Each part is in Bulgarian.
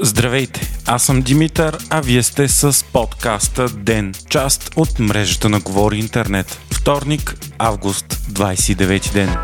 Здравейте, аз съм Димитър, а вие сте с подкаста ДЕН, част от мрежата на Говори Интернет. Вторник, август, 29 ден.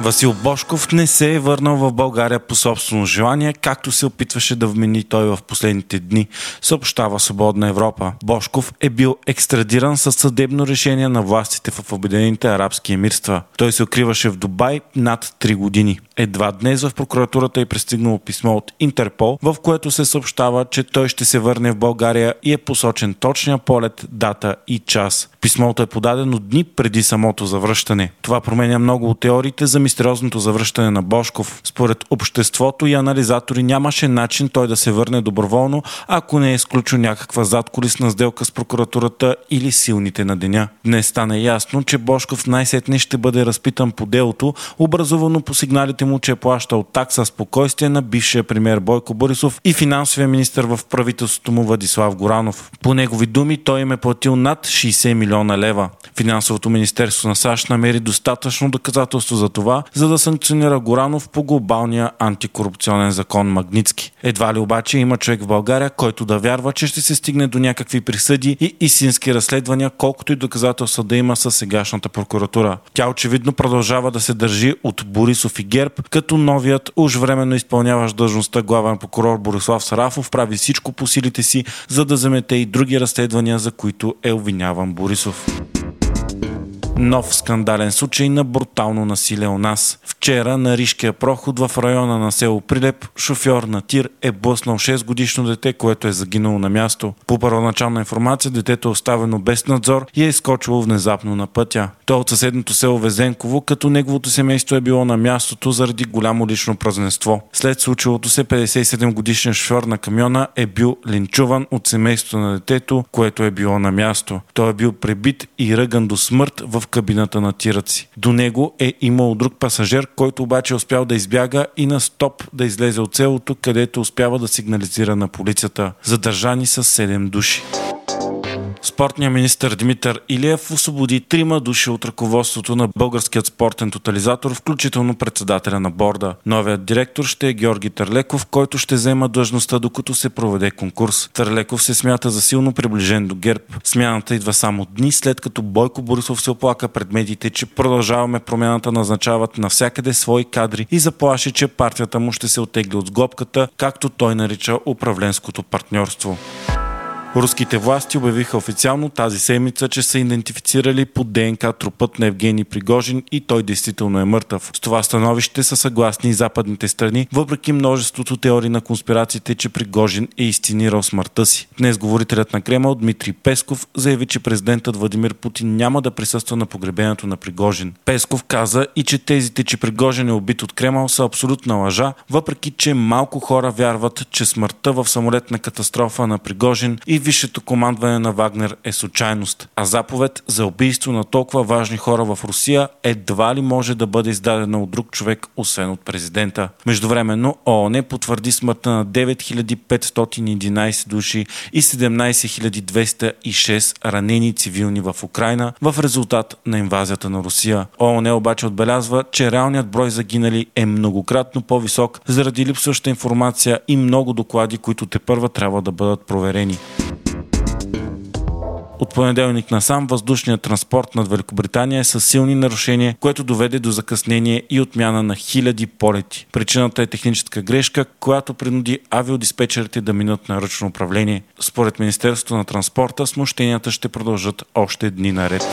Васил Божков не се е върнал в България по собствено желание, както се опитваше да вмени той в последните дни, съобщава Свободна Европа. Божков е бил екстрадиран със съдебно решение на властите в Обединените арабски емирства. Той се укриваше в Дубай над 3 години. Едва днес в прокуратурата е пристигнало писмо от Интерпол, в което се съобщава, че той ще се върне в България и е посочен точния полет, дата и час. Писмото е подадено дни преди самото завръщане. Това променя много от теориите за мистериозното завръщане на Божков. Според обществото и анализатори нямаше начин той да се върне доброволно, ако не е изключил някаква задкулисна сделка с прокуратурата или силните на деня. Днес стана ясно, че Божков най-сетне ще бъде разпитан по делото, образувано по сигналите му, че е плащал такса спокойствие на бившия премиер Бойко Борисов и финансовия министър в правителството му Владислав Горанов. По негови думи той им е платил над 60 милиона лева. Финансовото министерство на САЩ намери достатъчно доказателство за това, за да санкционира Горанов по глобалния антикорупционен закон Магнитски. Едва ли обаче има човек в България, който да вярва, че ще се стигне до някакви присъди и истински разследвания, колкото и доказателства да има със сегашната прокуратура. Тя очевидно продължава да се държи от Борисов и ГЕРБ, като новият, уж временно изпълняващ длъжността главен прокурор Борислав Сарафов прави всичко по силите си, за да замете и други разследвания, за които е обвиняван Борисов. Нов скандален случай на брутално насилие у нас. Вчера на Ришкия проход в района на село Прилеп шофьор на тир е блъснал 6-годишно дете, което е загинало на място. По първоначална информация детето е оставено без надзор и е изкочило внезапно на пътя. Той е от съседното село Везенково, като неговото семейство е било на мястото заради голямо лично празненство. След случилото се 57-годишният шофьор на камиона е бил линчуван от семейството на детето, което е било на място. Той е бил пребит и ръган до смърт в кабината на тирът си. До него е имал друг пасажир, който обаче е успял да избяга и на стоп да излезе от селото, където успява да сигнализира на полицията. Задържани са 7 души. Спортният министър Димитър Илиев освободи 3 души от ръководството на Българският спортен тотализатор, включително председателя на борда. Новият директор ще е Георги Търлеков, който ще заема длъжността, докато се проведе конкурс. Търлеков се смята за силно приближен до ГЕРБ. Смяната идва само дни след като Бойко Борисов се оплака пред медиите, че продължаваме промяната назначават навсякъде свои кадри и заплаши, че партията му ще се оттегли от сглобката, както той нарича управленското партньорство. Руските власти обявиха официално тази седмица, че са идентифицирали по ДНК трупът на Евгений Пригожин и той действително е мъртъв. С това становище са съгласни и западните страни, въпреки множеството теории на конспирациите, че Пригожин е изценирал смъртта си. Днес говорителят на Кремъл Дмитрий Песков заяви, че президентът Владимир Путин няма да присъства на погребението на Пригожин. Песков каза и че тезите, че Пригожин е убит от Кремъл, са абсолютна лъжа, въпреки че малко хора вярват, че смъртта в самолетна катастрофа на Пригожин и висшето командване на Вагнер е случайност, а заповед за убийство на толкова важни хора в Русия едва ли може да бъде издадена от друг човек, освен от президента. Междувременно ООН потвърди смъртта на 9511 души и 17206 ранени цивилни в Украина в резултат на инвазията на Русия. ООН обаче отбелязва, че реалният брой загинали е многократно по-висок заради липсваща информация и много доклади, които тепърва трябва да бъдат проверени. От понеделник насам въздушният транспорт над Великобритания е със силни нарушения, което доведе до закъснение и отмяна на хиляди полети. Причината е техническа грешка, която принуди авиодиспетчерите да минат на ръчно управление. Според Министерството на транспорта, смущенията ще продължат още дни наред.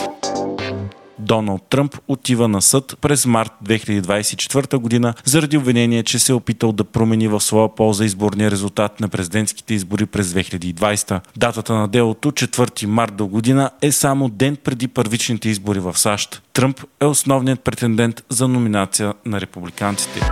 Доналд Тръмп отива на съд през март 2024 година заради обвинение, че се е опитал да промени в своя полза изборния резултат на президентските избори през 2020. Датата на делото, 4 март до година, е само ден преди първичните избори в САЩ. Тръмп е основният претендент за номинация на републиканците.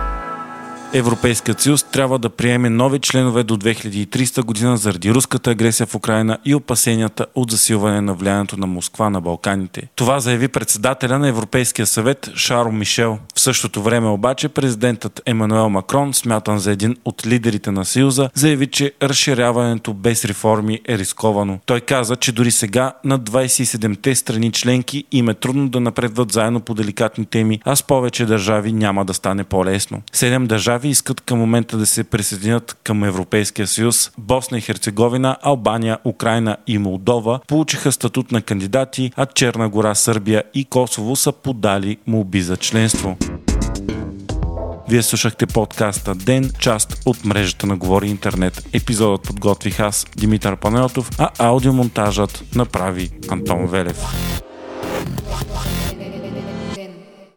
Европейският съюз трябва да приеме нови членове до 2030 година заради руската агресия в Украина и опасенията от засилване на влиянието на Москва на Балканите. Това заяви председателя на Европейския съвет Шарл Мишел. В същото време обаче президентът Еммануел Макрон, смятан за един от лидерите на Съюза, заяви, че разширяването без реформи е рисковано. Той каза, че дори сега на 27-те страни членки им е трудно да напредват заедно по деликатни теми, а с повече държави няма да стане по-лесно. 7 държави държави искат към момента да се присъединят към Европейския съюз. Босна и Херцеговина, Албания, Украина и Молдова получиха статут на кандидати, а Черна гора, Сърбия и Косово са подали молби за членство. Вие слушахте подкаста Ден, част от мрежата на Говори Интернет. Епизодът подготвих аз, Димитър Панайотов, а аудиомонтажът направи Антон Велев.